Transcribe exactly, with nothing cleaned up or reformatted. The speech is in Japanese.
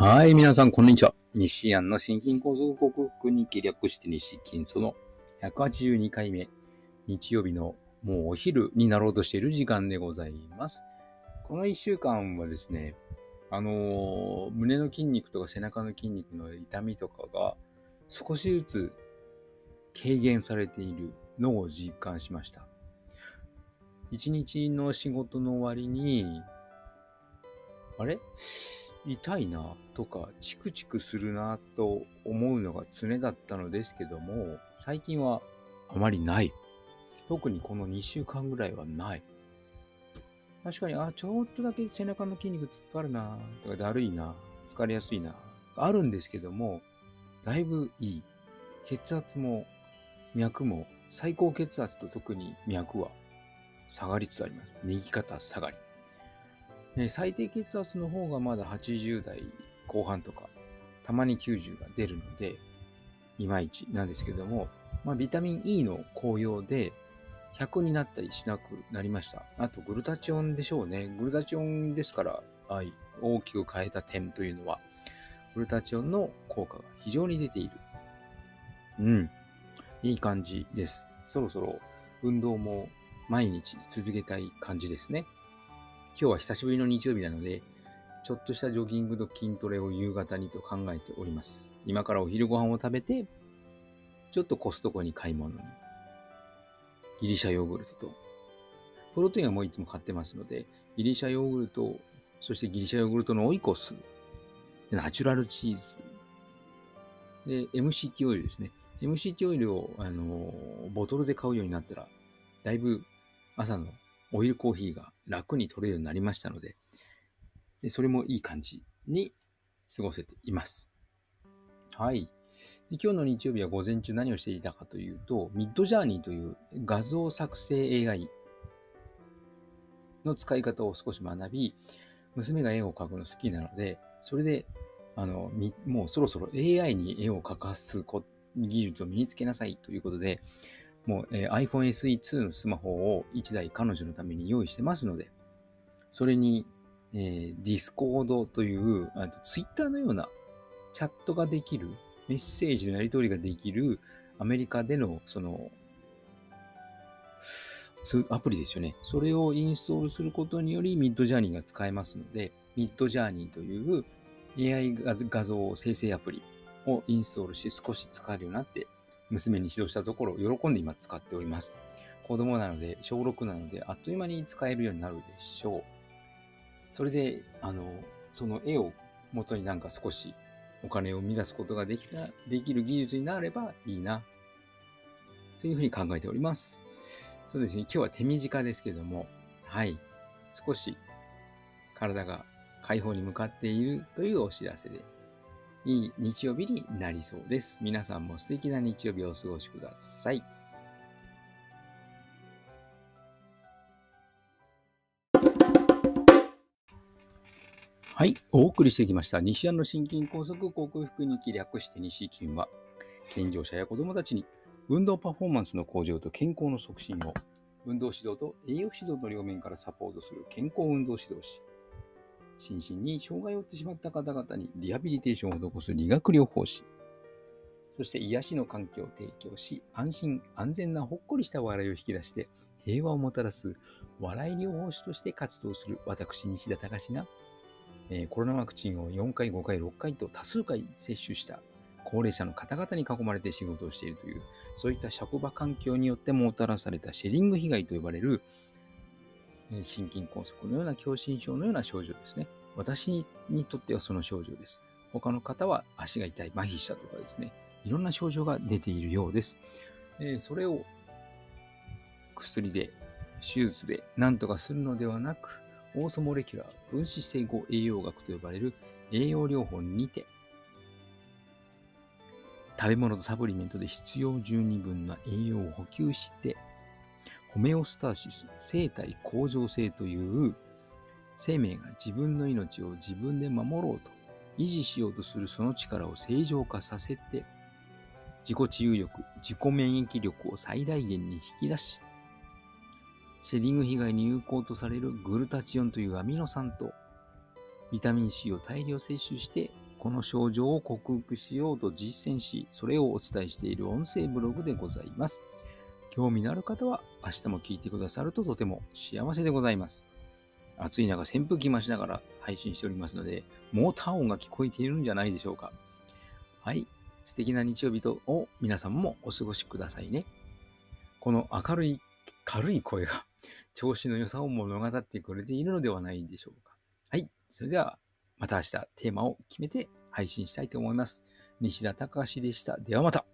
はい、皆さん、こんにちは。西安の心筋梗塞克服に略して西金そのひゃくはちじゅうにかいめ、日曜日のもうお昼になろうとしている時間でございます。このいっしゅうかんはですね、あのー、胸の筋肉とか背中の筋肉の痛みとかが少しずつ軽減されているのを実感しました。一日の仕事の終わりに、あれ?痛いなとかチクチクするなと思うのが常だったのですけども、最近はあまりない。特にこのにしゅうかんぐらいはない。確かにあちょっとだけ背中の筋肉突っ張るなとか、だるいな、疲れやすいな、あるんですけども、だいぶいい。血圧も脈も、最高血圧と特に脈は下がりつつあります。右肩下がり、最低血圧の方がまだはちじゅうだいこうはんとか、たまにきゅうじゅうが出るので、いまいちなんですけども、まあ、ビタミン E の効用でひゃくになったりしなくなりました。あとグルタチオンでしょうね。グルタチオンですから、はい、大きく変えた点というのは、グルタチオンの効果が非常に出ている。うん、いい感じです。そろそろ運動も毎日続けたい感じですね。今日は久しぶりの日曜日なので、ちょっとしたジョギングと筋トレを夕方にと考えております。今からお昼ご飯を食べて、ちょっとコストコに買い物に、ギリシャヨーグルトと、プロテインはもういつも買ってますので、ギリシャヨーグルト、そしてギリシャヨーグルトのオイコス、ナチュラルチーズ、で エムシーティー オイルですね。エムシーティー オイルをあのボトルで買うようになったら、だいぶ朝のオイルコーヒーが楽に取れるようになりましたので、でそれもいい感じに過ごせています。はい。で今日の日曜日は午前中何をしていたかというと、Midjourneyという画像作成 エーアイ の使い方を少し学び、娘が絵を描くの好きなので、それであのもうそろそろ エーアイ に絵を描かす技術を身につけなさいということで、もう、えー、iPhone エスイーツー のスマホをいちだい彼女のために用意してますので、それに、えー、Discord というあと Twitter のようなチャットができる、メッセージのやり取りができるアメリカでのそのアプリですよね。それをインストールすることにより Midjourney が使えますので、Midjourney という エーアイ 画像生成アプリをインストールして少し使えるようになって、娘に指導したところ、喜んで今使っております。子供なので、小ろくなので、あっという間に使えるようになるでしょう。それで、あの、その絵を元になんか少しお金を生み出すことができた、できる技術になればいいな、というふうに考えております。そうですね、今日は手短ですけども、はい、少し体が解放に向かっているというお知らせで、いい日曜日になりそうです。皆さんも素敵な日曜日をお過ごしください。はい、お送りしてきました。西安の心筋梗塞克服に略して西金は、健常者や子どもたちに運動パフォーマンスの向上と健康の促進を、運動指導と栄養指導の両面からサポートする健康運動指導士、心身に障害を負ってしまった方々にリハビリテーションを施す理学療法士、そして癒しの環境を提供し、安心安全なほっこりした笑いを引き出して平和をもたらす笑い療法士として活動する私西田隆が、えー、コロナワクチンをよんかいごかいろっかいと多数回接種した高齢者の方々に囲まれて仕事をしているという、そういった職場環境によってもたらされたシェリング被害と呼ばれる心筋梗塞のような狭心症のような症状ですね。私にとってはその症状です。他の方は足が痛い、麻痺したとかですね、いろんな症状が出ているようです。えー、それを薬で、手術で何とかするのではなく、オーソモレキュラー分子整合栄養学と呼ばれる栄養療法にて、食べ物とサプリメントで必要十二分な栄養を補給して、ホメオスターシス、生体向上性という、生命が自分の命を自分で守ろうと、維持しようとするその力を正常化させて、自己治癒力、自己免疫力を最大限に引き出し、シェディング被害に有効とされるグルタチオンというアミノ酸と、ビタミン C を大量摂取して、この症状を克服しようと実践し、それをお伝えしている音声ブログでございます。興味のある方は明日も聞いてくださるととても幸せでございます。暑い中扇風機回しながら配信しておりますので、モーター音が聞こえているんじゃないでしょうか。はい、素敵な日曜日を皆さんもお過ごしくださいね。この明るい、軽い声が調子の良さを物語ってくれているのではないでしょうか。はい、それではまた明日テーマを決めて配信したいと思います。西田隆でした。ではまた。